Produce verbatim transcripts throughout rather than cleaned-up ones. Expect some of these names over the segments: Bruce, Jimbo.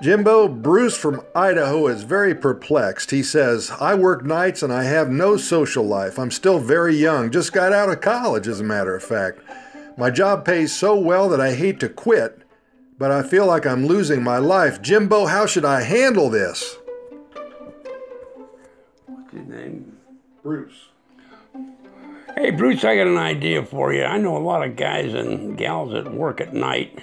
Jimbo, Bruce from Idaho is very perplexed. He says, I work nights and I have no social life. I'm still very young. Just got out of college, as a matter of fact. My job pays so well that I hate to quit, but I feel like I'm losing my life. Jimbo, how should I handle this? What's his name? Bruce. Hey, Bruce, I got an idea for you. I know a lot of guys and gals that work at night,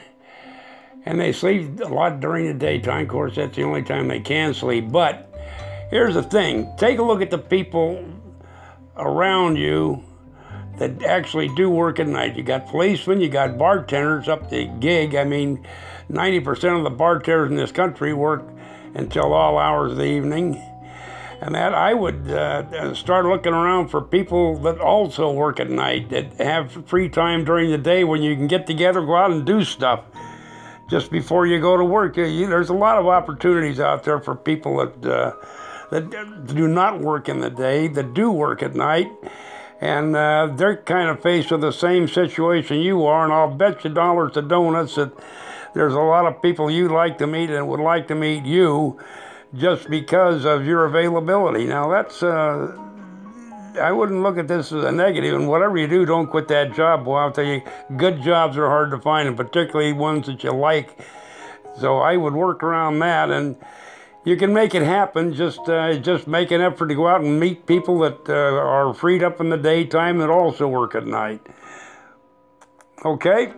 and they sleep a lot during the daytime. Of course, that's the only time they can sleep. But here's the thing. Take a look at the people around you that actually do work at night. You got policemen, you got bartenders up the gig. I mean, ninety percent of the bartenders in this country work until all hours of the evening. And that I would uh, start looking around for people that also work at night, that have free time during the day when you can get together, go out and do stuff just before you go to work. You, you, there's a lot of opportunities out there for people that, uh, that do not work in the day, that do work at night. And uh, they're kind of faced with the same situation you are, and I'll bet you dollars to donuts that there's a lot of people you'd like to meet and would like to meet you just because of your availability. Now, that's, uh, I wouldn't look at this as a negative, and whatever you do, don't quit that job. Boy, I'll tell you, good jobs are hard to find, and particularly ones that you like. So I would work around that, and you can make it happen. Just uh, just make an effort to go out and meet people that uh, are freed up in the daytime that also work at night. Okay?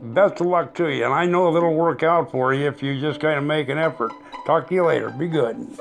Best of luck to you. And I know it'll work out for you if you just kind of make an effort. Talk to you later. Be good.